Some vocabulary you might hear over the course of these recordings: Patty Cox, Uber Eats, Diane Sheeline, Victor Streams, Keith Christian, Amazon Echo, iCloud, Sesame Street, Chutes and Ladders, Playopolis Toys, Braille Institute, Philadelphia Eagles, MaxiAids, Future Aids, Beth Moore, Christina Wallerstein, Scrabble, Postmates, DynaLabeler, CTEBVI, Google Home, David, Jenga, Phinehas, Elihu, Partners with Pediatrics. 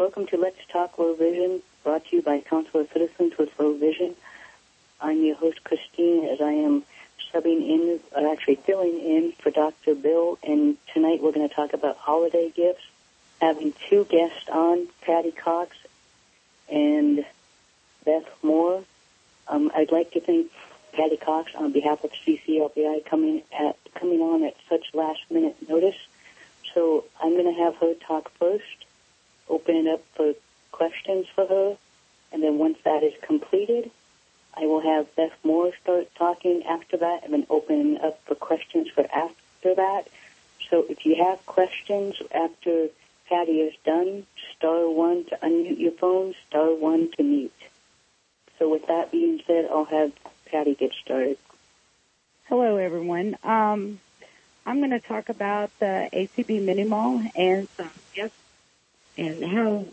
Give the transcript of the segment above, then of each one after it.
Welcome to Let's Talk Low Vision, brought to you by Council of Citizens with Low Vision. I'm your host, Christine, as I am filling in for Dr. Bill, and tonight we're going to talk about holiday gifts, having two guests on, Patty Cox and Beth Moore. I'd like to thank Patty Cox on behalf of CCLBI coming on at such last-minute notice. So I'm going to have her talk first, open it up for questions for her, and then once that is completed, I will have Beth Moore start talking after that and then open it up for questions for after that. So if you have questions after Patty is done, star 1 to unmute your phone, star 1 to mute. So with that being said, I'll have Patty get started. Hello, everyone. I'm going to talk about the ACB Mini Mall and some gifts and how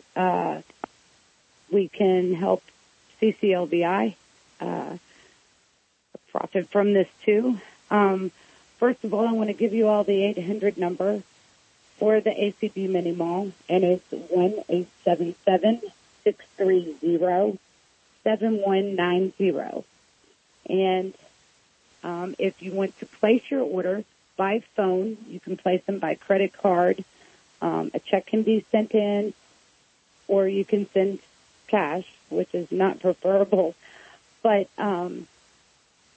we can help CCLBI profit from this, too. First of all, I want to give you all the 800 number for the ACB Mini Mall, and it's 1-877-630-7190. And if you want to place your order by phone, you can place them by credit card. A check can be sent in, or you can send cash, which is not preferable. But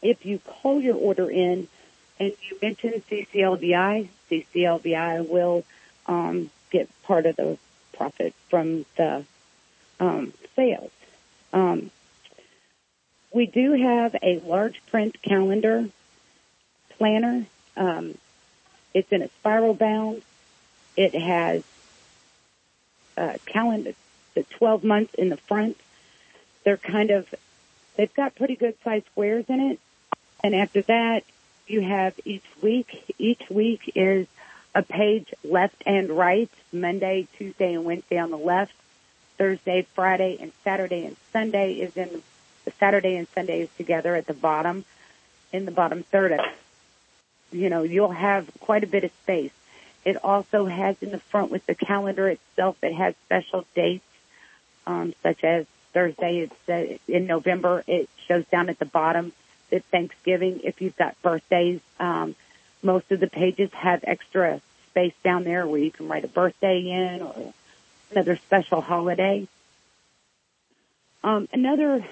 if you call your order in and you mention CCLBI, CCLBI will get part of the profit from the sales. We do have a large print calendar planner. It's in a spiral bound. It has calendar, the 12 months in the front. They're they've got pretty good sized squares in it. And after that, you have each week. Each week is a page left and right, Monday, Tuesday, and Wednesday on the left. Thursday, Friday, and Saturday and Sunday is in the Saturday and Sunday is together at the bottom, in the bottom third of it. You know, you'll have quite a bit of space. It also has in the front with the calendar itself, it has special dates, such as Thursday in November. It shows down at the bottom that Thanksgiving, if you've got birthdays, most of the pages have extra space down there where you can write a birthday in or another special holiday. Another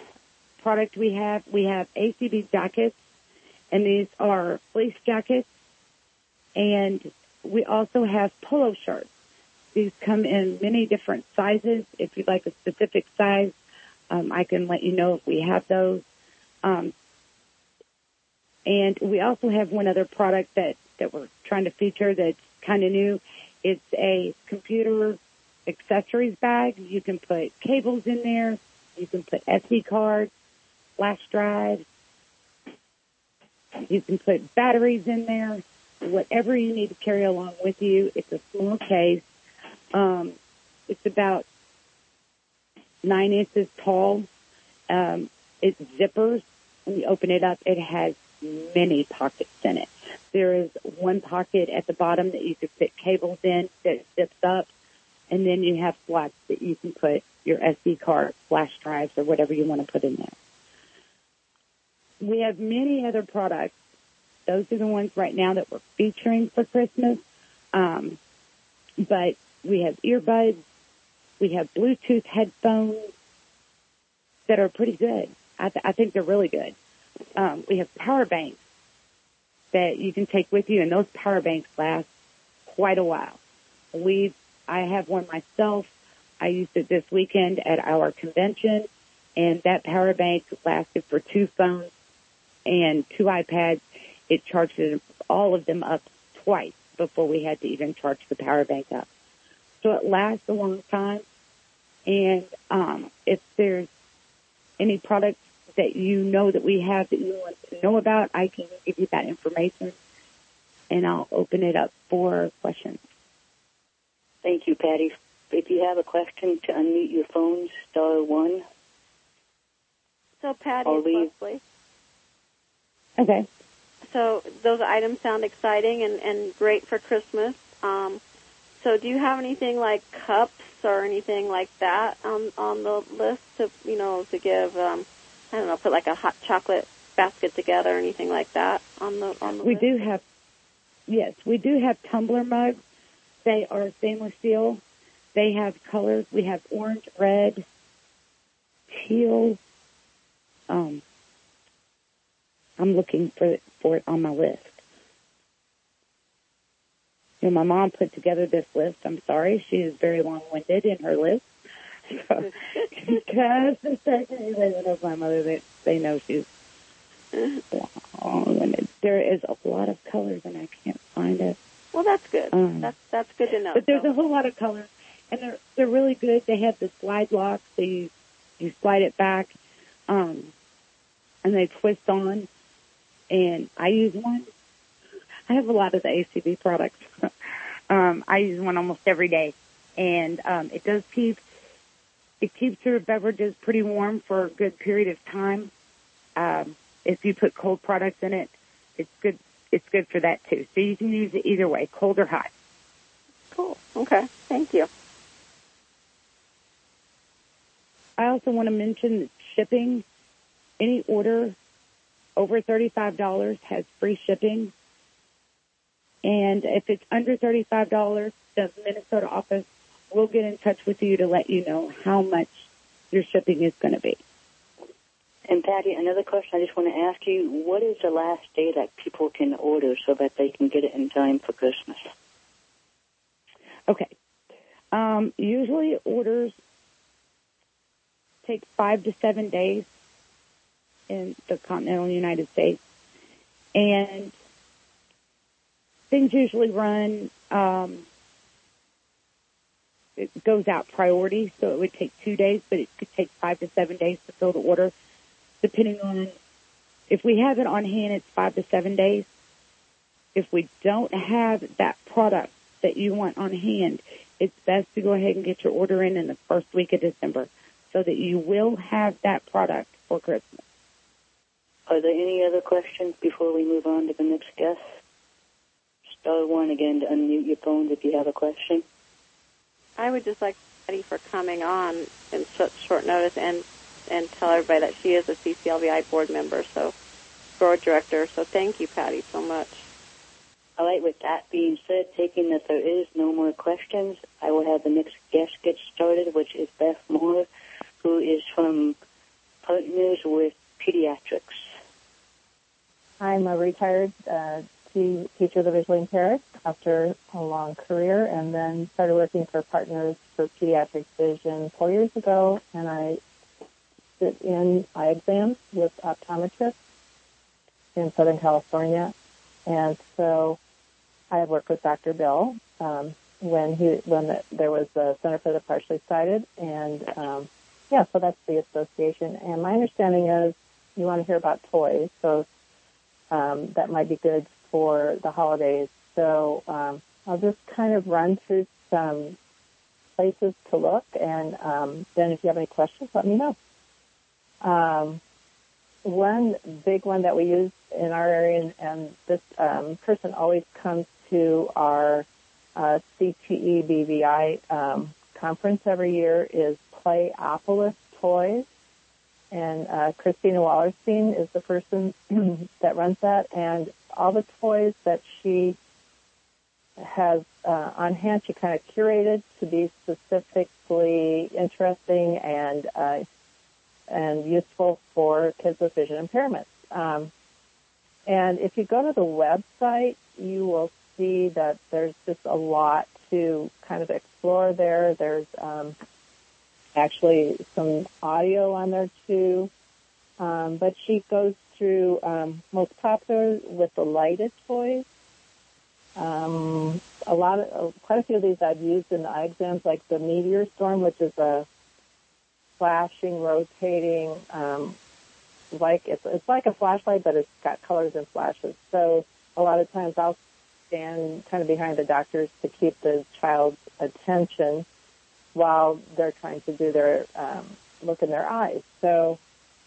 product we have ACB jackets, and these are fleece jackets, and we also have polo shirts. These come in many different sizes. If you'd like a specific size, I can let you know if we have those. And we also have one other product that we're trying to feature that's kind of new. It's a computer accessories bag. You can put cables in there. You can put SD cards, flash drives. You can put batteries in there. Whatever you need to carry along with you. It's a small case. It's about 9 inches tall. It's zippers. When you open it up, it has many pockets in it. There is one pocket at the bottom that you could fit cables in that zips up, and then you have slots that you can put your SD card, flash drives, or whatever you want to put in there. We have many other products. Those are the ones right now that we're featuring for Christmas. But we have earbuds. We have Bluetooth headphones that are pretty good. I think they're really good. We have power banks that you can take with you, and those power banks last quite a while. I have one myself. I used it this weekend at our convention, and that power bank lasted for 2 phones and 2 iPads. It charged all of them up twice before we had to even charge the power bank up. So it lasts a long time. And if there's any product that you know that we have that you want to know about, I can give you that information, and I'll open it up for questions. Thank you, Patty. If you have a question, to unmute your phone, star 1. So, Patty, please. Okay. So those items sound exciting and great for Christmas. So do you have anything like cups or anything like that on the list to, you know, to give, I don't know, put like a hot chocolate basket together or anything like that on the list? We do have, yes, we do have tumbler mugs. They are stainless steel. They have colors. We have orange, red, teal. I'm looking for it on my list. You know, my mom put together this list. I'm sorry. She is very long-winded in her list. So, because they know my mother, they know she's long-winded. There is a lot of colors, and I can't find it. Well, that's good. That's good to know. But there's a whole lot of colors, and they're really good. They have the slide lock, so you slide it back, and they twist on. And I use one. I have a lot of the ACB products. I use one almost every day, and it does keeps your beverages pretty warm for a good period of time. If you put cold products in it, it's good. It's good for that too. So you can use it either way, cold or hot. Cool. Okay. Thank you. I also want to mention that shipping. Any order over $35 has free shipping. And if it's under $35, the Minnesota office will get in touch with you to let you know how much your shipping is going to be. And, Patty, another question I just want to ask you, what is the last day that people can order so that they can get it in time for Christmas? Okay. Usually orders take 5 to 7 days in the continental United States. And things usually run, it goes out priority, so it would take 2 days, but it could take 5 to 7 days to fill the order, depending on, if we have it on hand, it's 5 to 7 days. If we don't have that product that you want on hand, it's best to go ahead and get your order in the first week of December so that you will have that product for Christmas. Are there any other questions before we move on to the next guest? Star one again to unmute your phones if you have a question. I would just like Patty for coming on in such short notice and tell everybody that she is a CCLBI board member, so board director. So thank you, Patty, so much. All right. With that being said, taking that there is no more questions, I will have the next guest get started, which is Beth Moore, who is from Partners with Pediatrics. I'm a retired teacher of the visually impaired after a long career, and then started working for Partners for Pediatric Vision 4 years ago, and I sit in eye exams with optometrists in Southern California. And so I had worked with Dr. Bill when there was the Center for the Partially Sighted, and so that's the association. And my understanding is you want to hear about toys, so that might be good for the holidays. So I'll just kind of run through some places to look, and then if you have any questions, let me know. One big one that we use in our area, and this person always comes to our CTEBVI conference every year, is Playopolis Toys. And Christina Wallerstein is the person that runs that. And all the toys that she has on hand, she kind of curated to be specifically interesting and useful for kids with vision impairments. And if you go to the website, you will see that there's just a lot to kind of explore there. There's actually some audio on there, too. But she goes through most popular with the lighted toys. Quite a few of these I've used in the eye exams, like the Meteor Storm, which is a flashing, rotating, like it's like a flashlight, but it's got colors and flashes. So a lot of times I'll stand kind of behind the doctors to keep the child's attention while they're trying to do their look in their eyes. So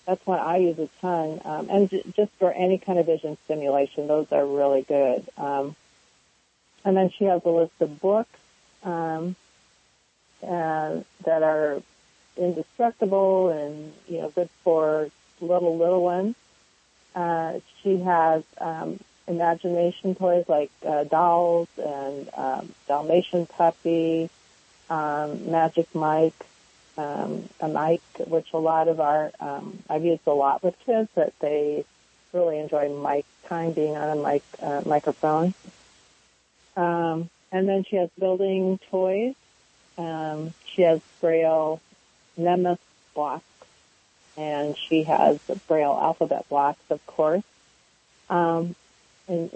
that's one I use a ton. And just for any kind of vision stimulation, those are really good. And then she has a list of books that are indestructible and, you know, good for little ones. She has imagination toys like dolls and Dalmatian puppy, Magic Mike, a Mike, which a lot of our I've used a lot with kids, that they really enjoy mic time, being on a mic microphone. And then she has building toys. She has Braille Nemus blocks, and she has Braille alphabet blocks, of course, in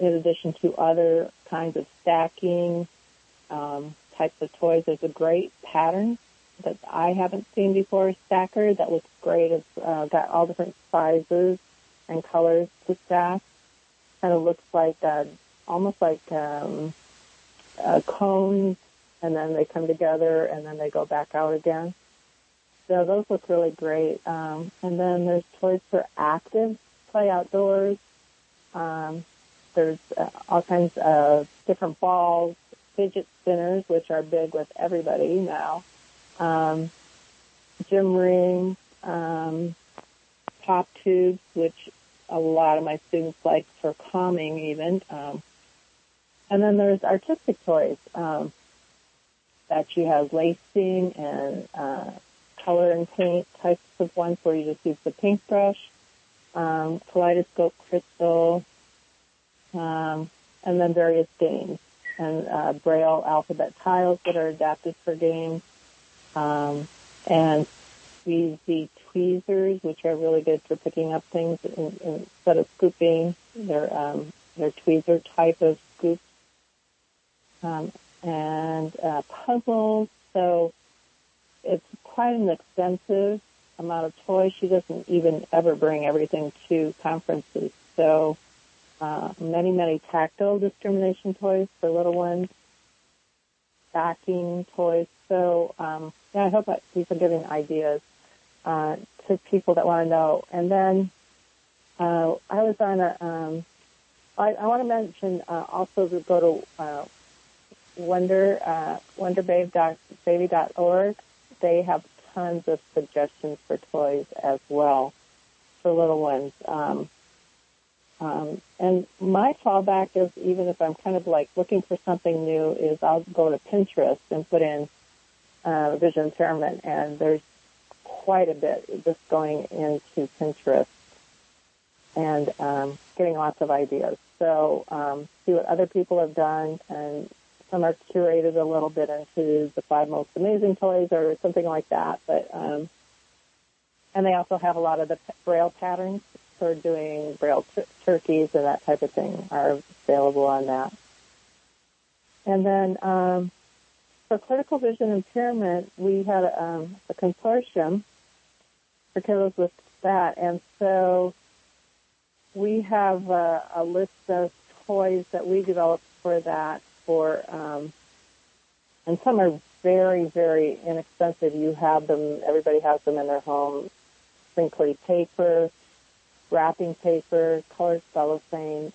addition to other kinds of stacking types of toys. There's a great pattern that I haven't seen before, stacker, that looks great. It's got all different sizes and colors to stack. Kind of looks like almost like cones, and then they come together, and then they go back out again. So those look really great. And then there's toys for active play outdoors. There's all kinds of different balls, fidget spinners, which are big with everybody now, gym rings, pop tubes, which a lot of my students like for calming even. And then there's artistic toys that she has lacing and color and paint types of ones where you just use the paintbrush, kaleidoscope crystal, and then various games and Braille alphabet tiles that are adapted for games, and squeezy tweezers, which are really good for picking up things instead of scooping. They're tweezer type of scoops, and puzzles. So it's quite an extensive amount of toys. She doesn't even ever bring everything to conferences. So many, many tactile discrimination toys for little ones, stacking toys. So yeah, I hope that these are giving ideas to people that want to know. And then I was on a I want to mention also to go to wonderbaby.org. They have tons of suggestions for toys as well for little ones. And my fallback is, even if I'm kind of like looking for something new, is I'll go to Pinterest and put in vision impairment, and there's quite a bit just going into Pinterest and getting lots of ideas. So see what other people have done, and some are curated a little bit into the 5 most amazing toys or something like that. But and they also have a lot of the Braille patterns for doing Braille turkeys and that type of thing are available on that. And then for critical vision impairment, we had a consortium for kiddos with that. And so we have a list of toys that we developed for that. And some are very, very inexpensive. You have them, everybody has them in their home. Crinkly paper, wrapping paper, colored cellophane,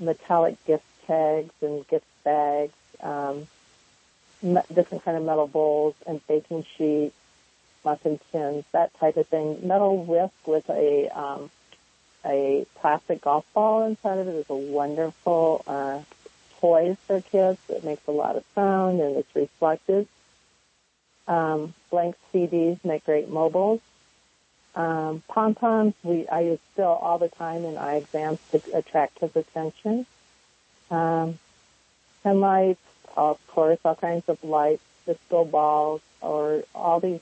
metallic gift tags and gift bags, different kind of metal bowls and baking sheets, muffin tins, that type of thing. Metal whisk with a plastic golf ball inside of it is a wonderful toys for kids. It makes a lot of sound and it's reflective. Blank CDs make great mobiles. Pom-poms, I use still all the time in eye exams to attract kids' attention. And lights, of course, all kinds of lights, disco balls, or all these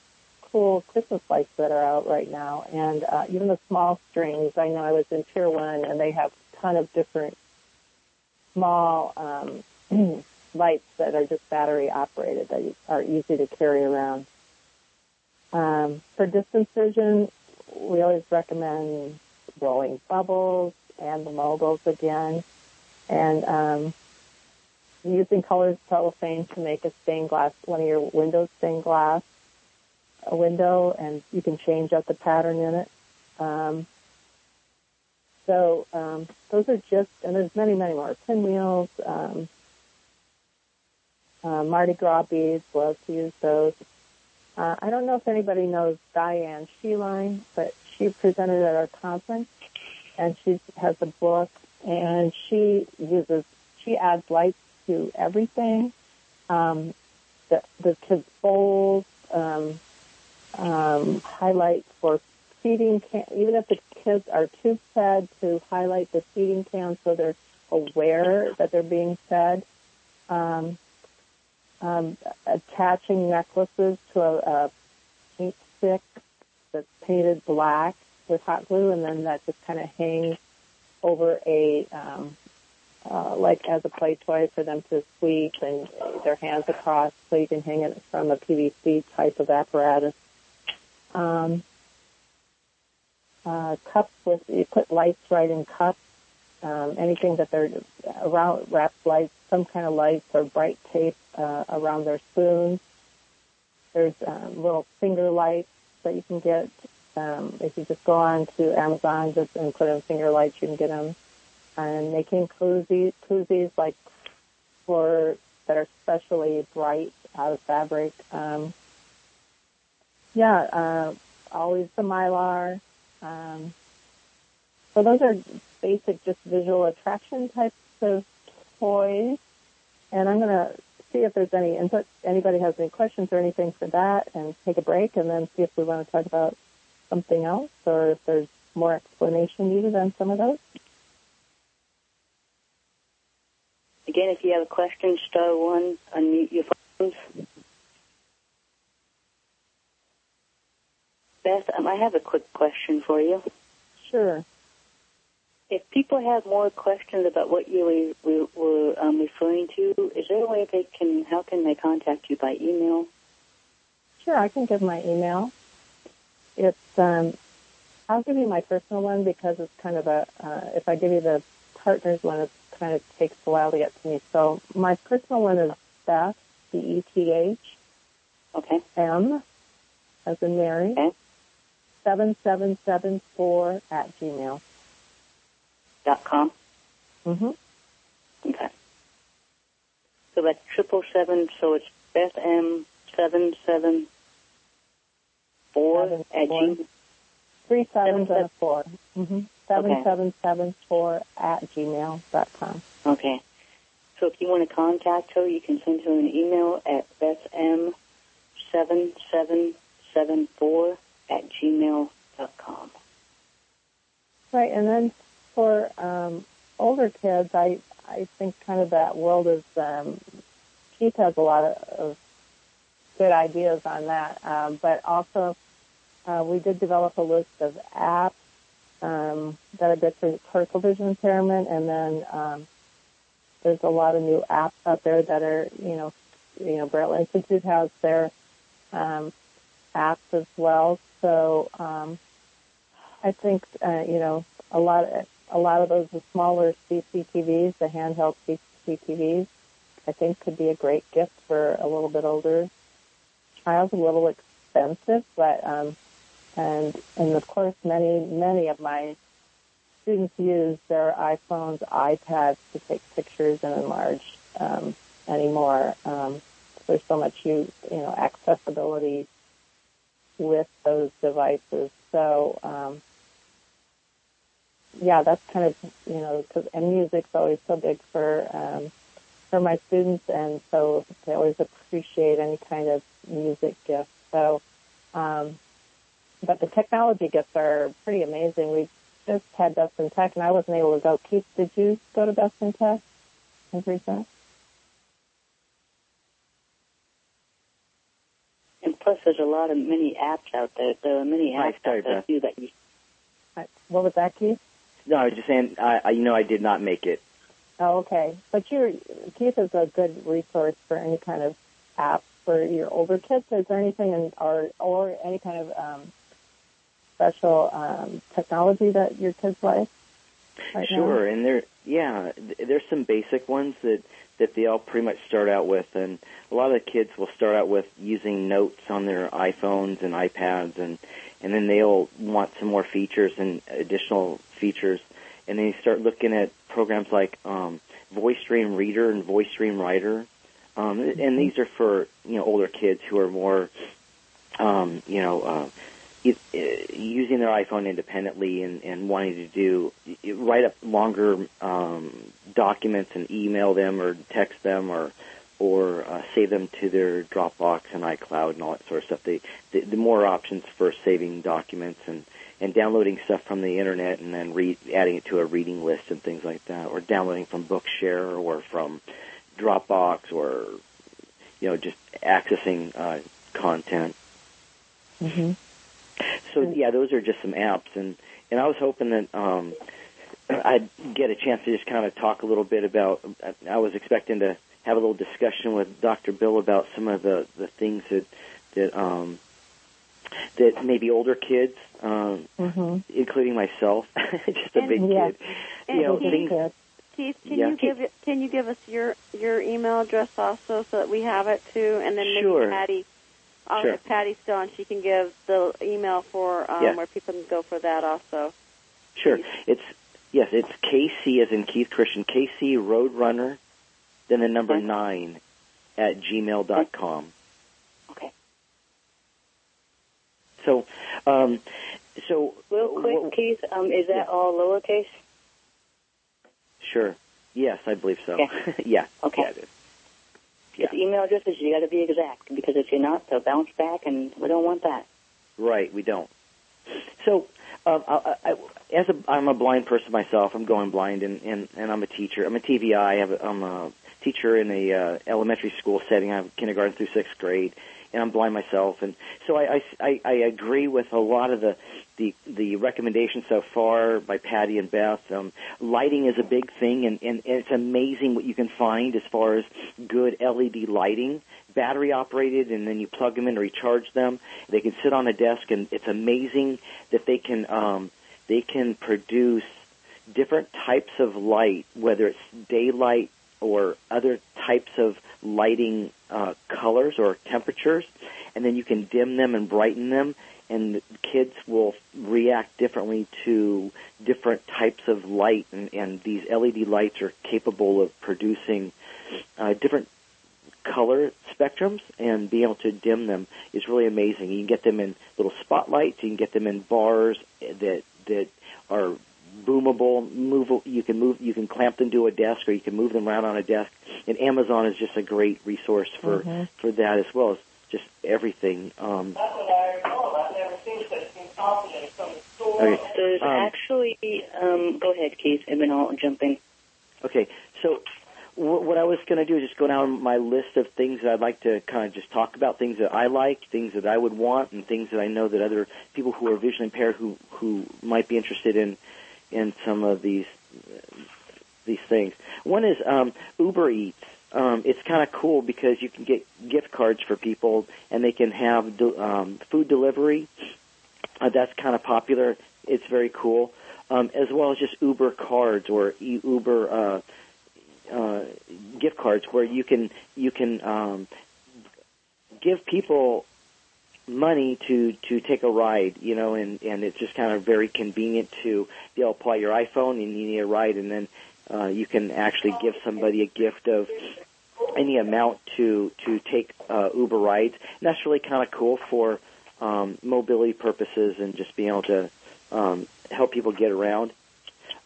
cool Christmas lights that are out right now. And even the small strings. I know I was in Tier 1, and they have a ton of different small lights that are just battery operated that are easy to carry around. For distance vision, we always recommend rolling bubbles and the mobiles again, and using colored cellophane to make a stained glass, one of your windows stained glass, a window, and you can change up the pattern in it. So those are just, and there's many, many more, pinwheels, Mardi Gras beads, love to use those. I don't know if anybody knows Diane Sheeline, but she presented at our conference, and she has a book, and she adds lights to everything, the bowls, highlight for feeding cans, even if the kids are tube fed, to highlight the feeding cans so they're aware that they're being fed. Attaching necklaces to a paint stick that's painted black with hot glue, and then that just kind of hangs over a, like as a play toy for them to sweep and their hands across, so you can hang it from a PVC type of apparatus. Cups with, you put lights right in cups. Anything that they're around, wrapped lights, some kind of lights or bright tape around their spoons. There's little finger lights that you can get. If you just go on to Amazon and put in finger lights, you can get them. And making koozies like for that are specially bright out of fabric. Always the Mylar. So those are basic, just visual attraction types of toys. And I'm going to see if there's any input. Anybody has any questions or anything for that, and take a break and then see if we want to talk about something else, or if there's more explanation needed on some of those. Again, if you have a question, star one, unmute your phones. Beth, I have a quick question for you. Sure. If people have more questions about what you were referring to, is there a way they can? How can they contact you by email? Sure, I can give my email. It's I'll give you my personal one because it's kind of a. If I give you the partners one, it kind of takes a while to get to me. So my personal one is Beth, B-E-T-H, okay, M, as in Mary, okay, 7774 at Gmail. .com. Mhm. Okay. So that's 777. So it's BethM774 at Gmail. 3774. Mhm. 7774 at gmail.com. Okay. So if you want to contact her, you can send her an email at BethM7774 at gmail.com. Right, and then. For older kids, I think kind of that world is, Keith has a lot of good ideas on that. But also, we did develop a list of apps that are good for partial vision impairment, and then there's a lot of new apps out there that are, you know, Braille Institute has their apps as well. So I think, a lot of those, the smaller CCTVs, the handheld CCTVs, I think could be a great gift for a little bit older child. A little expensive, but and of course, many of my students use their iPhones, iPads to take pictures and enlarge anymore. There's so much accessibility with those devices. So. Yeah, that's kind of, cause, and music's always so big for my students, and so they always appreciate any kind of music gift. So, but the technology gifts are pretty amazing. We just had Destin Tech, and I wasn't able to go. Keith, did you go to Destin Tech? And plus, there's a lot of many apps out there. There are many apps out there too that you. What was that, Keith? No, I was just saying, I did not make it. Oh, okay. But Keith is a good resource for any kind of app for your older kids. Is there anything, or any kind of special technology that your kids like? Right sure, now? And there's some basic ones that they all pretty much start out with, and a lot of the kids will start out with using notes on their iPhones and iPads, and then they'll want some more features and additional features, and then you start looking at programs like Voice Dream Reader and Voice Dream Writer. And these are for, you know, older kids who are more, using their iPhone independently and wanting to write up longer documents and email them or text them or save them to their Dropbox and iCloud and all that sort of stuff. The more options for saving documents and downloading stuff from the internet and then adding it to a reading list and things like that, or downloading from Bookshare or from Dropbox, or, you know, just accessing content. Mm-hmm. So, yeah, those are just some apps. And I was hoping that I'd get a chance to just kind of talk a little bit about, I was expecting to have a little discussion with Dr. Bill about some of the things that maybe older kids, including myself, just a big kid. And you know, things. Keith, can you give us your email address also so that we have it too, and then maybe Patty. Patty's still on. She can give the email for where people can go for that also. Sure. Please. It's KC as in Keith Christian. KC Roadrunner, then the number 9 at gmail.com. Okay. So real quick, Keith, is that all lowercase? Sure. Yes, I believe so. Okay. Yeah. Okay. Yeah, it is. Yeah. It's email addresses, you got to be exact, because if you're not, they'll bounce back, and we don't want that. Right. We don't. So, I'm a blind person myself. I'm going blind, and I'm a teacher. I'm a TVI. I'm a teacher in a elementary school setting. I have kindergarten through sixth grade, and I'm blind myself. And so I agree with a lot of the recommendations so far by Patty and Beth. Lighting is a big thing, and it's amazing what you can find as far as good LED lighting, battery operated, and then you plug them in, recharge them. They can sit on a desk, and it's amazing that they can produce different types of light, whether it's daylight or other types of lighting colors or temperatures, and then you can dim them and brighten them, and kids will react differently to different types of light, and these LED lights are capable of producing different color spectrums, and being able to dim them is really amazing. You can get them in little spotlights, you can get them in bars that are boomable, you can clamp them to a desk, or you can move them around on a desk, and Amazon is just a great resource for that, as well as just everything. Okay. There's actually, go ahead, Keith, and then I'll jump in. Okay, so what I was going to do is just go down my list of things that I'd like to kind of just talk about, things that I like, things that I would want, and things that I know that other people who are visually impaired who might be interested in some of these things. One is Uber Eats. It's kind of cool because you can get gift cards for people, and they can have food delivery. That's kind of popular. It's very cool, as well as just Uber cards or Uber gift cards, where you can give people money to take a ride, you know, and it's just kind of very convenient to be able to apply your iPhone and you need a ride, and then you can actually give somebody a gift of any amount to take Uber rides. And that's really kind of cool for mobility purposes and just being able to help people get around.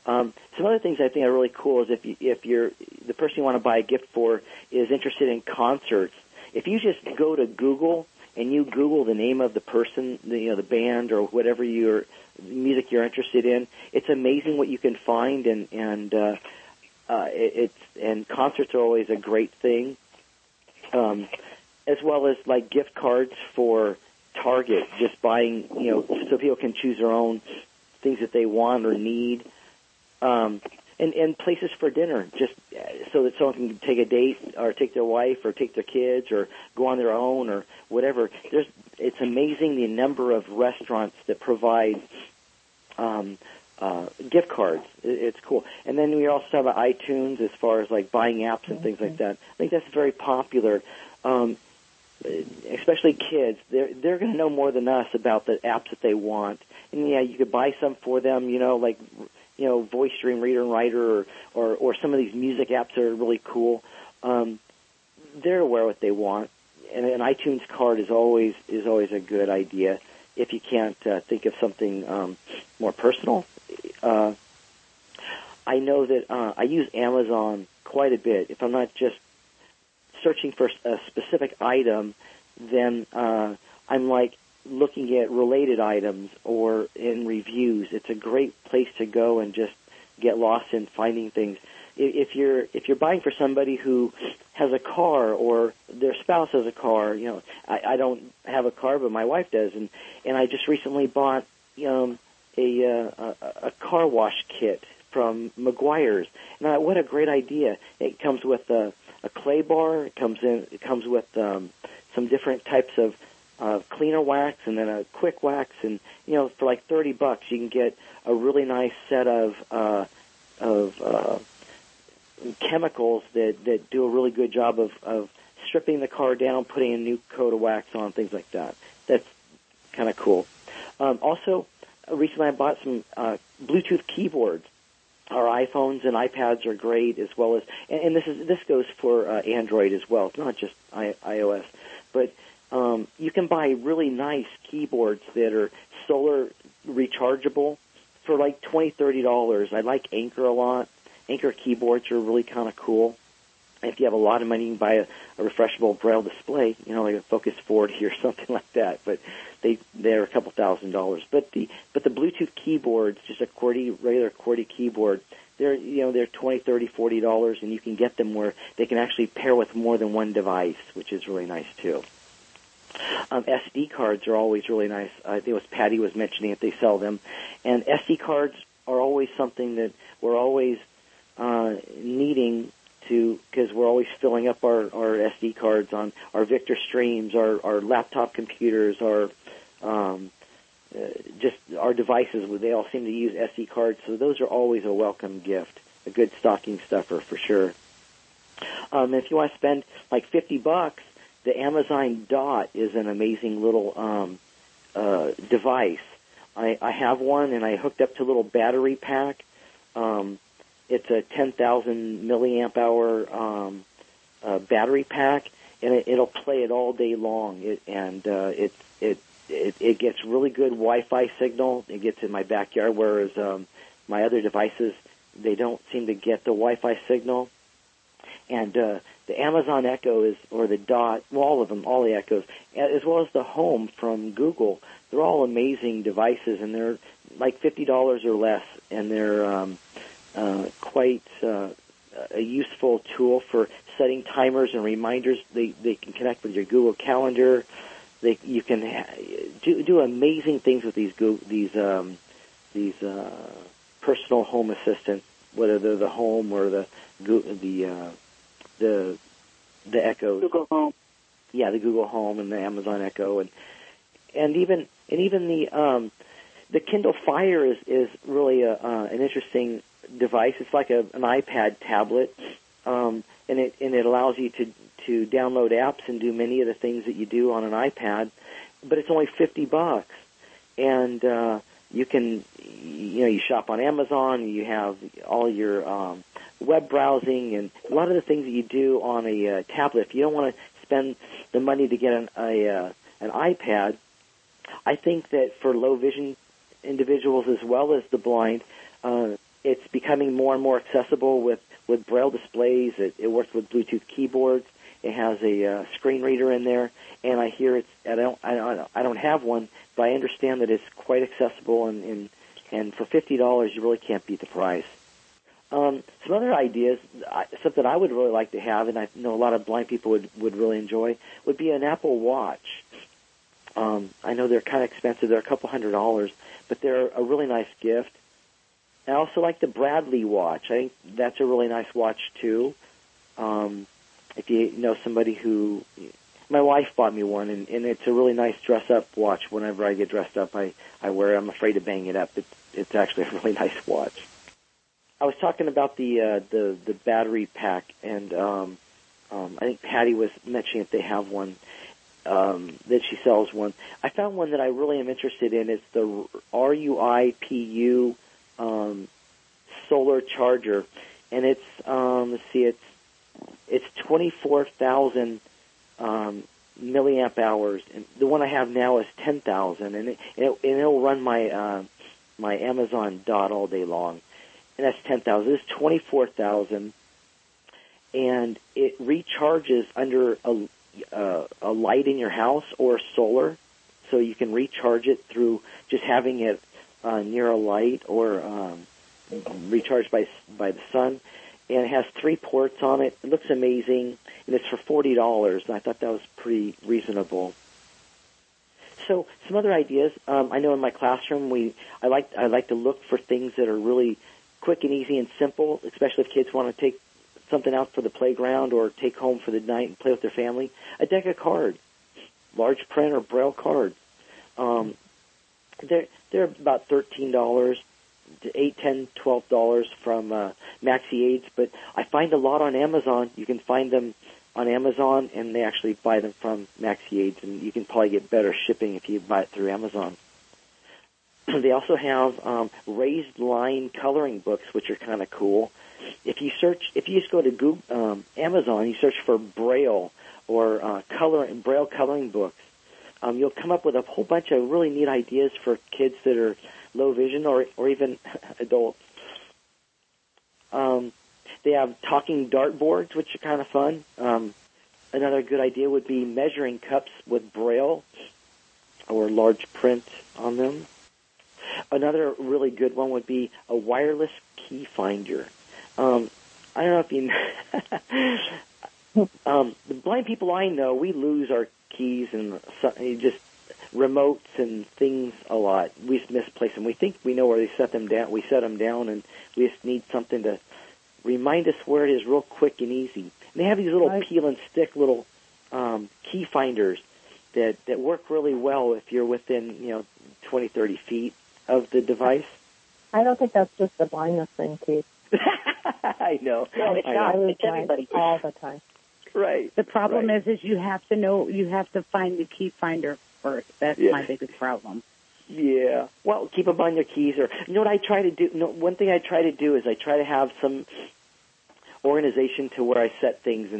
Some other things I think are really cool is if you're the person you want to buy a gift for is interested in concerts, if you just go to Google and you Google the name of the person, the band or whatever music you're interested in, it's amazing what you can find, and concerts are always a great thing, as well as like gift cards for Target, just buying, you know, so people can choose their own things that they want or need, and places for dinner, just so that someone can take a date or take their wife or take their kids or go on their own or whatever. It's amazing the number of restaurants that provide gift cards. It's cool. And then we also have iTunes as far as like buying apps and things like that. I think that's very popular. Especially kids, they're going to know more than us about the apps that they want. And yeah, you could buy some for them, you know, like, you know, Voice Dream Reader and Writer, or some of these music apps that are really cool. they're aware what they want, and an iTunes card is always a good idea. If you can't think of something more personal, I know that I use Amazon quite a bit. If I'm not just searching for a specific item, then I'm like looking at related items or in reviews. It's a great place to go and just get lost in finding things. If you're buying for somebody who has a car or their spouse has a car, you know, I don't have a car, but my wife does, and I just recently bought a car wash kit from Meguiar's. And what a great idea! It comes with a clay bar. It comes with some different types of cleaner wax and then a quick wax, and you know, for like $30, you can get a really nice set of chemicals that do a really good job of stripping the car down, putting a new coat of wax on, things like that. That's kind of cool. Also, recently I bought some Bluetooth keyboards. Our iPhones and iPads are great, as well as, and this goes for Android as well. It's not just iOS, but you can buy really nice keyboards that are solar rechargeable for like $20, $30. I like Anker a lot. Anker keyboards are really kind of cool. If you have a lot of money, you can buy a refreshable Braille display, you know, like a Focus 40 or something like that. But they're a couple $1,000s. But the Bluetooth keyboards, just a QWERTY, regular QWERTY keyboard, they're $20, $30, $40, and you can get them where they can actually pair with more than one device, which is really nice too. SD cards are always really nice. I think it was Patty was mentioning that they sell them, and SD cards are always something that we're always needing. Because we're always filling up our SD cards on our Victor Streams, our laptop computers, our just our devices. They all seem to use SD cards, so those are always a welcome gift, a good stocking stuffer for sure. If you want to spend like $50, the Amazon Dot is an amazing little device. I have one, and I hooked up to a little battery pack. It's a 10,000 milliamp hour battery pack, and it'll play it all day long. It gets really good Wi-Fi signal. It gets in my backyard, whereas my other devices, they don't seem to get the Wi-Fi signal. And the Amazon Echo or the Dot, well, all of them, all the Echoes, as well as the Home from Google, they're all amazing devices, and they're like $50 or less, and they're quite a useful tool for setting timers and reminders. They can connect with your Google Calendar. You can do amazing things with these personal home assistants, whether they're the Home or the Echo. Google Home. Yeah, the Google Home and the Amazon Echo, and even the Kindle Fire is really an interesting device. It's like an iPad tablet, and it allows you to download apps and do many of the things that you do on an iPad. But it's only $50, and you can you shop on Amazon. You have all your web browsing and a lot of the things that you do on a tablet. If you don't want to spend the money to get an iPad, I think that for low vision individuals as well as the blind, it's becoming more and more accessible with Braille displays. It works with Bluetooth keyboards. It has a screen reader in there, and I hear it's. I don't have one, but I understand that it's quite accessible. And for $50, you really can't beat the price. Some other ideas, something I would really like to have, and I know a lot of blind people would really enjoy, would be an Apple Watch. I know they're kind of expensive. They're a couple $100, but they're a really nice gift. I also like the Bradley watch. I think that's a really nice watch, too. If you know somebody who... My wife bought me one, and it's a really nice dress-up watch. Whenever I get dressed up, I wear it. I'm afraid to bang it up. It's actually a really nice watch. I was talking about the battery pack, and I think Patty was mentioning that they have one, that she sells one. I found one that I really am interested in. It's the RUIPU solar charger, and it's It's 24,000 milliamp hours, and the one I have now is 10,000, and it'll run my my Amazon Dot all day long, and that's 10,000. It's 24,000, and it recharges under a light in your house or solar, so you can recharge it through just having it near a light or recharged by the sun. And it has 3 ports on it. It looks amazing, and it's for $40, and I thought that was pretty reasonable. So some other ideas. I know in my classroom I like to look for things that are really quick and easy and simple, especially if kids want to take something out for the playground or take home for the night and play with their family. A deck of cards, large print or Braille cards. They're about $13. $8, $10, $12 from MaxiAids, but I find a lot on Amazon. You can find them on Amazon, and they actually buy them from MaxiAids, and you can probably get better shipping if you buy it through Amazon. They also have raised line coloring books, which are kind of cool. If you just go to Google, Amazon, you search for Braille or Braille coloring books, you'll come up with a whole bunch of really neat ideas for kids that are low vision or even adults. They have talking dartboards, which are kind of fun. Another good idea would be measuring cups with Braille or large print on them. Another really good one would be a wireless key finder. I don't know if you know. The blind people I know, we lose our keys and just remotes and things a lot. We misplace them. We think we know where they set them down. We set them down, and we just need something to remind us where it is real quick and easy. And they have these little peel-and-stick little key finders that work really well if you're within, 20, 30 feet of the device. I don't think that's just a blindness thing, Keith. I know. No, it's not. It's everybody. All the time. Right. The problem is you have to know, you have to find the key finder first. That's my biggest problem. Yeah. Well, keep them on your keys. Or what I try to do? One thing I try to do is I try to have some organization to where I set things,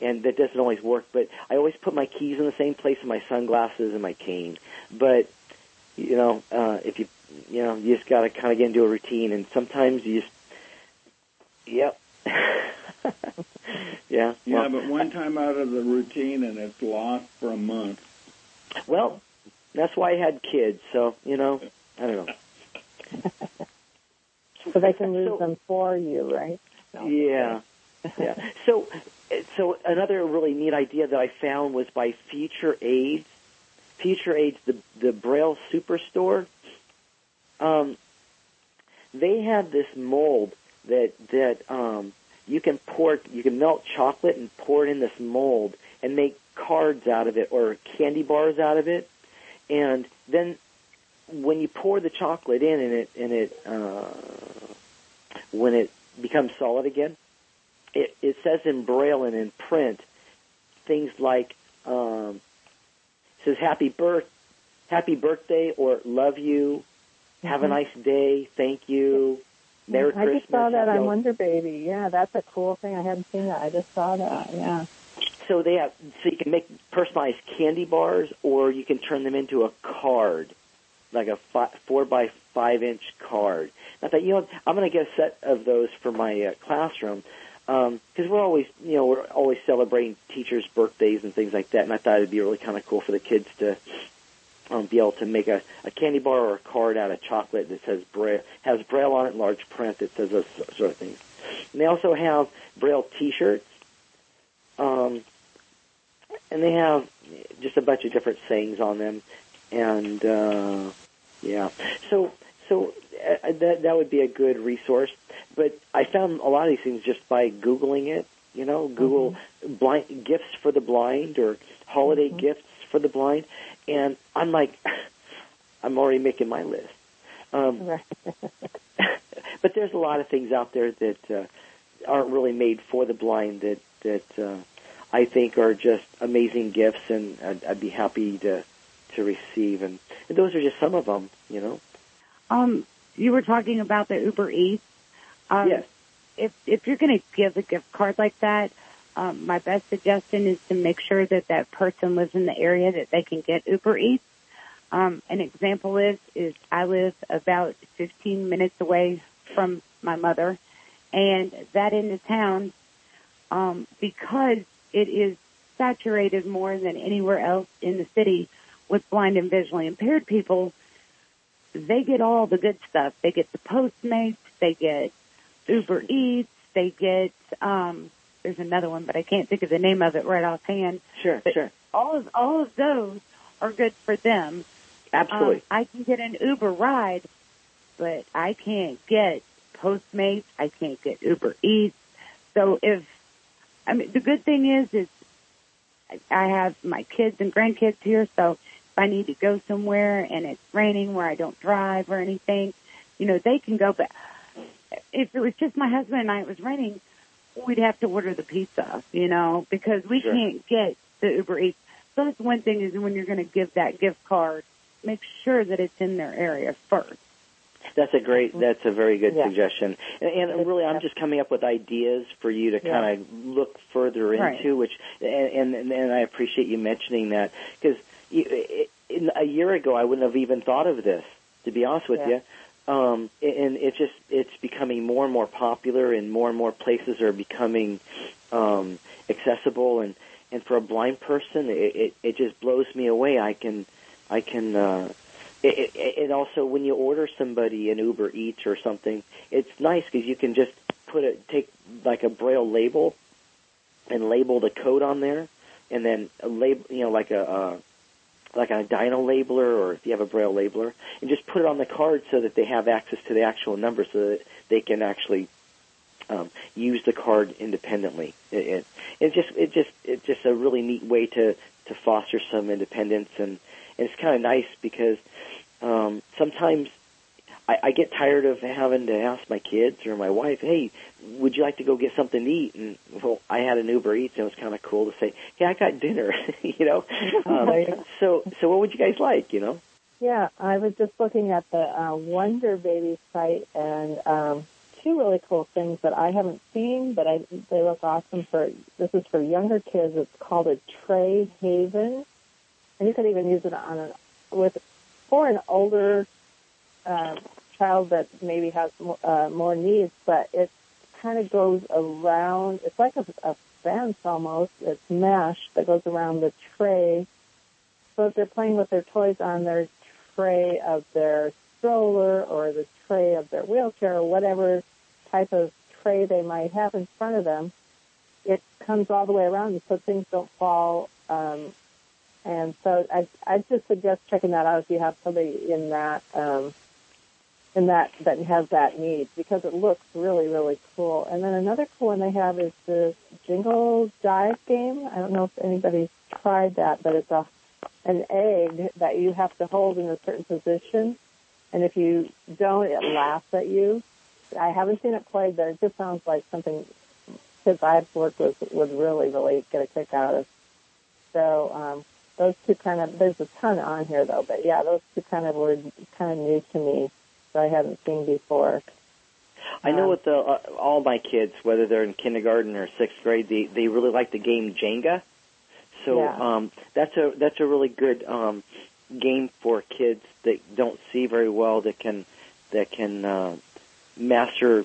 and that doesn't always work. But I always put my keys in the same place, and my sunglasses and my cane. But if you just got to kind of get into a routine, and sometimes you just yeah. Yeah, but one time out of the routine, and it's lost for a month. Well, that's why I had kids, so, I don't know. So they can lose them for you, right? No. Yeah, yeah. So another really neat idea that I found was by Future Aids. Future Aids, the Braille Superstore, they had this mold that you can melt chocolate and pour it in this mold and make cards out of it or candy bars out of it, and then when you pour the chocolate in and it when it becomes solid again, it says in Braille and in print things like it says happy birthday or love you, have a nice day, thank you. Merry Christmas. I just saw that on Wonder Baby. Yeah, that's a cool thing. I hadn't seen that. I just saw that. Yeah. So you can make personalized candy bars, or you can turn them into a card, like a 4 by 5 inch card. And I thought, I'm going to get a set of those for my classroom because we're always celebrating teachers' birthdays and things like that. And I thought it'd be really kind of cool for the kids to be able to make a candy bar or a card out of chocolate that says Braille, has Braille on it, large print that says those sort of things. And they also have Braille T-shirts. And they have just a bunch of different sayings on them, and so that would be a good resource. But I found a lot of these things just by Googling it. Google blind gifts for the blind or holiday gifts for the blind, and I'm like, I'm already making my list. But there's a lot of things out there that aren't really made for the blind that I think are just amazing gifts, and I'd be happy to receive. And those are just some of them, You were talking about the Uber Eats. Yes. If you're going to give a gift card like that, my best suggestion is to make sure that that person lives in the area that they can get Uber Eats. An example is I live about 15 minutes away from my mother, and that end of town, because it is saturated more than anywhere else in the city with blind and visually impaired people, they get all the good stuff. They get the Postmates, they get Uber Eats, they get, there's another one, but I can't think of the name of it right offhand. Sure. All of those are good for them. Absolutely. I can get an Uber ride, but I can't get Postmates. I can't get Uber Eats. So the good thing is I have my kids and grandkids here, so if I need to go somewhere and it's raining where I don't drive or anything, they can go. But if it was just my husband and I, it was raining, we'd have to order the pizza, because we can't get the Uber Eats. So that's one thing is when you're going to give that gift card, make sure that it's in their area first. That's a very good suggestion. And really, I'm just coming up with ideas for you to kind of look further into, which, and I appreciate you mentioning that, because a year ago, I wouldn't have even thought of this, to be honest with you. And it's becoming more and more popular, and more places are becoming accessible. And for a blind person, it just blows me away. It also, when you order somebody an Uber Eats or something, it's nice because you can just take like a Braille label and label the code on there, and then like a DynaLabeler, or if you have a Braille labeler, and just put it on the card so that they have access to the actual number, so that they can actually use the card independently. It's just a really neat way to foster some independence, and it's kind of nice because sometimes I get tired of having to ask my kids or my wife, hey, would you like to go get something to eat? And, well, I had an Uber Eats, and it was kind of cool to say, hey, I got dinner, So what would you guys like, Yeah, I was just looking at the Wonder Baby site, and two really cool things that I haven't seen, but they look awesome. This is for younger kids. It's called a Tray Haven, and you could even use it for an older child that maybe has more needs. But it kind of goes around. It's like a fence almost. It's mesh that goes around the tray. So if they're playing with their toys on their tray of their stroller or the tray of their wheelchair or whatever type of tray they might have in front of them, it comes all the way around so things don't fall. And so I just suggest checking that out if you have somebody in that has that need, because it looks really, really cool. And then another cool one they have is the Jingle Dive game. I don't know if anybody's tried that, but it's an egg that you have to hold in a certain position. And if you don't, it laughs at you. I haven't seen it played, but it just sounds like something kids I've worked with would really, really get a kick out of. So those two there's a ton on here, though. But, yeah, those two were kind of new to me, so I haven't seen before. I know with all my kids, whether they're in kindergarten or sixth grade, they really like the game Jenga. So that's a really good game for kids that don't see very well, that can master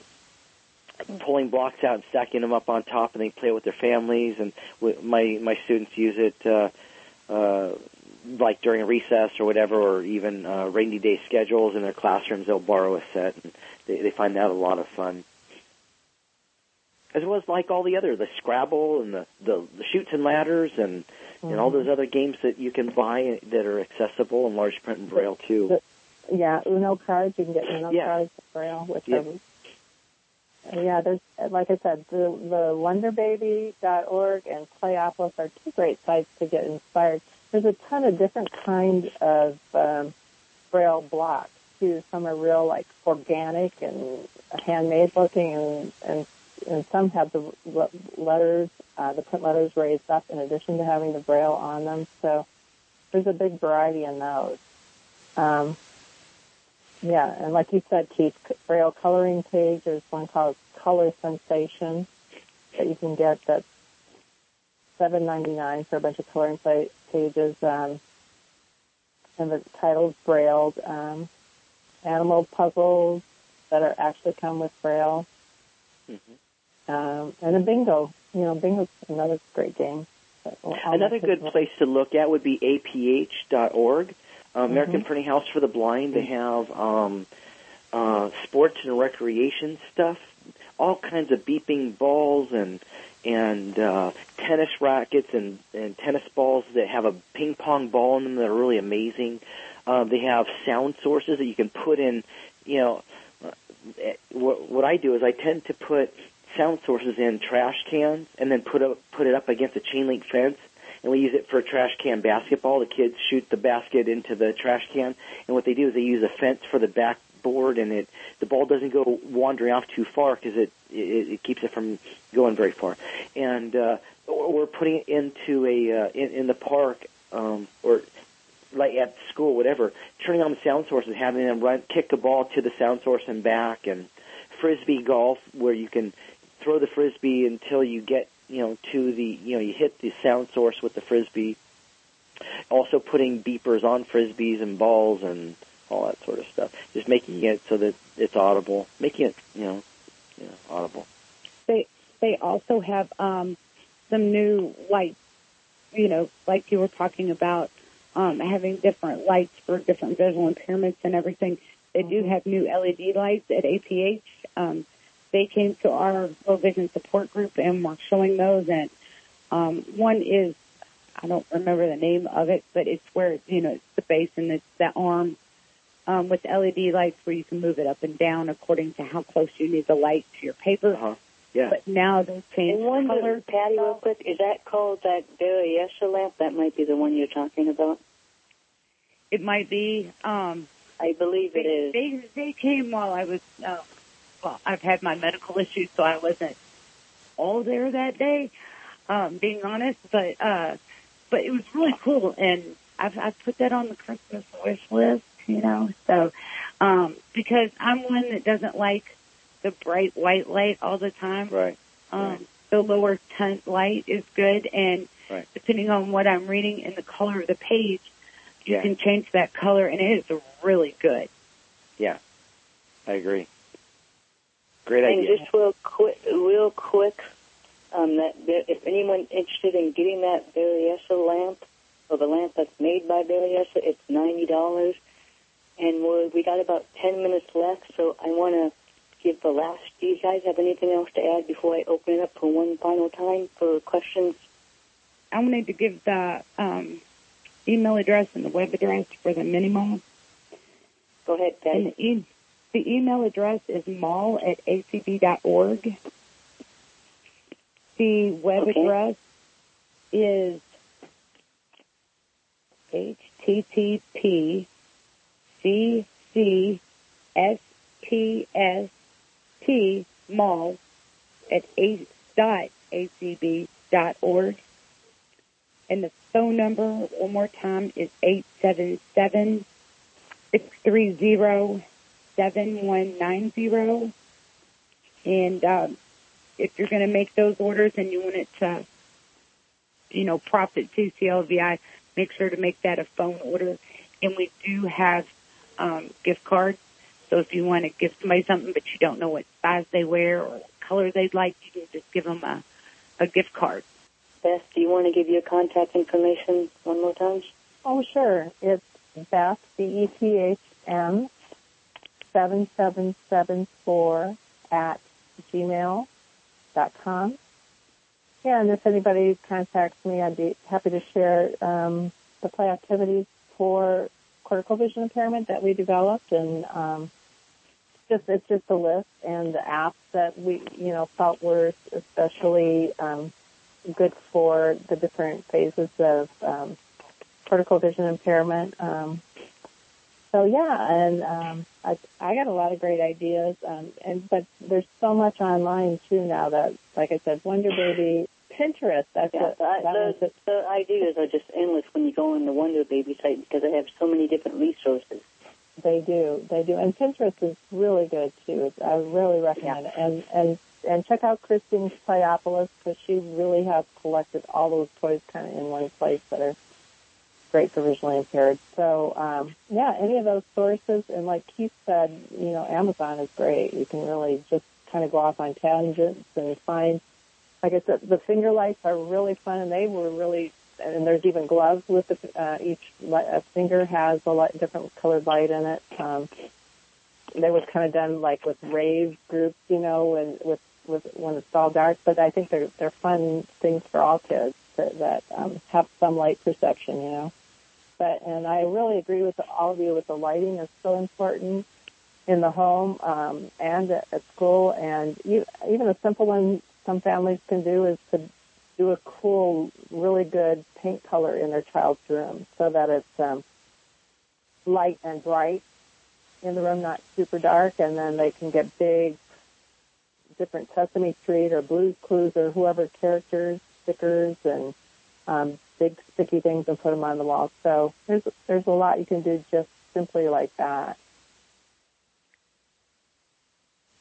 pulling blocks out and stacking them up on top, and they play with their families. And my students use it like during recess or whatever, or even rainy day schedules in their classrooms. They'll borrow a set, and they find that a lot of fun. As well as like all the other, the Scrabble and the chutes and ladders and all those other games that you can buy that are accessible in large print and Braille, too. Uno cards. You can get Uno cards in Braille with them. Yeah, there's, like I said, the wonderbaby.org and Playopolis are two great sites to get inspired. There's a ton of different kinds of Braille blocks, too. Some are real, like, organic and handmade-looking, and some have the letters, the print letters raised up in addition to having the Braille on them. So there's a big variety in those. And like you said, Keith, Braille coloring page, there's one called Color Sensation that you can get that's $7.99 for a bunch of coloring pages, and the titles brailled, animal puzzles that are actually come with braille, and a bingo. You know, bingo's another great game. Another good place to look at would be APH.org, American Printing House for the Blind. They have sports and recreation stuff, all kinds of beeping balls and tennis rackets and tennis balls that have a ping pong ball in them that are really amazing. They have sound sources that you can put in. You know, what I do is I tend to put sound sources in trash cans and then put it up against a chain link fence, and we use it for trash can basketball. The kids shoot the basket into the trash can, and what they do is they use a fence for the backboard, and the ball doesn't go wandering off too far because it keeps it from going very far. And we're putting it into in the park, or like at school, whatever, turning on the sound sources, having them kick the ball to the sound source and back, and frisbee golf where you can throw the frisbee until you get, you hit the sound source with the frisbee. Also putting beepers on frisbees and balls and all that sort of stuff. Just making it so that it's audible, making it, audible. They also have some new lights, like you were talking about, having different lights for different visual impairments and everything. They do have new LED lights at APH. They came to our low vision support group and we're showing those. And one is, I don't remember the name of it, but it's where, it's the base and it's that arm with LED lights where you can move it up and down according to how close you need the light to your paper. Uh-huh. Yeah. But now they've changed the color. Patty, real quick, is that called that Berryessa lamp? That might be the one you're talking about. It might be. I believe it is. They came while I was... I've had my medical issues, so I wasn't all there that day, being honest. But it was really cool, and I've put that on the Christmas wish list, So because I'm one that doesn't like the bright white light all the time. Right. Right. The lower tint light is good, and depending on what I'm reading and the color of the page, you can change that color, and it is really good. Yeah, I agree. Great idea. And just real quick, that if anyone's interested in getting that Berryessa lamp, or the lamp that's made by Berryessa, it's $90. And we got about 10 minutes left, so I want to give the last. Do you guys have anything else to add before I open it up for one final time for questions? I wanted to give the email address and the web address for the mini mall. Go ahead, Patty. The email address is mall@acb.org. The web address is http://mall@acb.org. And the phone number, one more time, is 877-630-7190, and if you're going to make those orders and you want it to, profit CCLVI, make sure to make that a phone order. And we do have gift cards, so if you want to give somebody something but you don't know what size they wear or what color they'd like, you can just give them a gift card. Beth, do you want to give your contact information one more time? Oh, sure. It's Beth, BETHM. 7774@gmail.com. Yeah, and if anybody contacts me, I'd be happy to share the play activities for cortical vision impairment that we developed, and it's just a list and the apps that we felt were especially good for the different phases of cortical vision impairment. So yeah, and I got a lot of great ideas, but there's so much online too now that, like I said, Wonder Baby, Pinterest. The ideas are just endless when you go on the Wonder Baby site because they have so many different resources. They do, and Pinterest is really good too. I really recommend it, and and check out Christine's Playopolis, because she really has collected all those toys kind of in one place that are great for visually impaired. So, yeah, any of those sources. And like Keith said, you know, Amazon is great. You can really just kind of go off on tangents and find, like I said, the finger lights are really fun, and they were really, and there's even gloves with the, each finger has a light, different colored light in it. They was kind of done like with rave groups, you know, and with when it's all dark. But I think they're fun things for all kids that have some light perception, you know. And I really agree with all of you with the lighting is so important in the home and at school. And even a simple one some families can do is to do a cool, really good paint color in their child's room so that it's light and bright in the room, not super dark. And then they can get big, different Sesame Street or Blue's Clues or whoever characters, stickers, and big sticky things and put them on the wall. So there's a lot you can do just simply like that.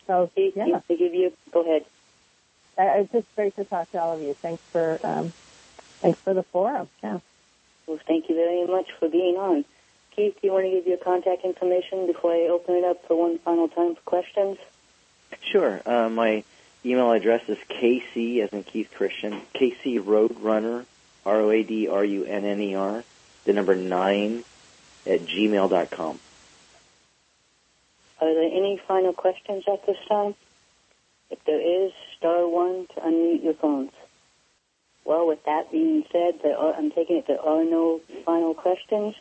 So, yeah. Go ahead. It's just great to talk to all of you. Thanks for the forum. Yeah. Well, thank you very much for being on. Keith, do you want to give your contact information before I open it up for one final time for questions? Sure. My email address is KC, as in Keith Christian, KC Roadrunner, ROADRUNNER, the number 9, at gmail.com. Are there any final questions at this time? If there is, star 1 to unmute your phones. Well, with that being said, I'm taking it there are no final questions.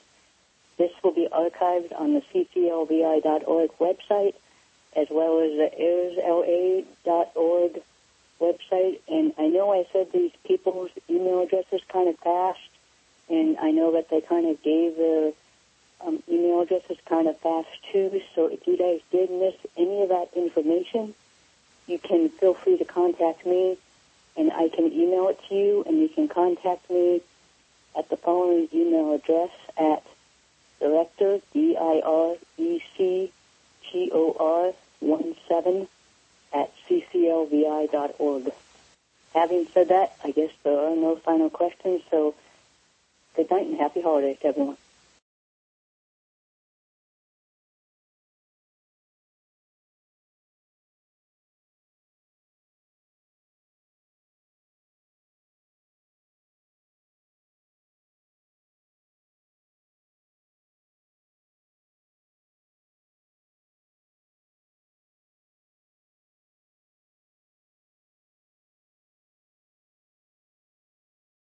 This will be archived on the CCLBI.org website, as well as the AIRSLA.org website. And I know I said these people's email addresses kind of fast, and I know that they kind of gave their email addresses kind of fast, too. So if you guys did miss any of that information, you can feel free to contact me, and I can email it to you, and you can contact me at the following email address at Director, DIRECTOR17 at cclvi.org. Having said that, I guess there are no final questions, so good night and happy holidays, everyone.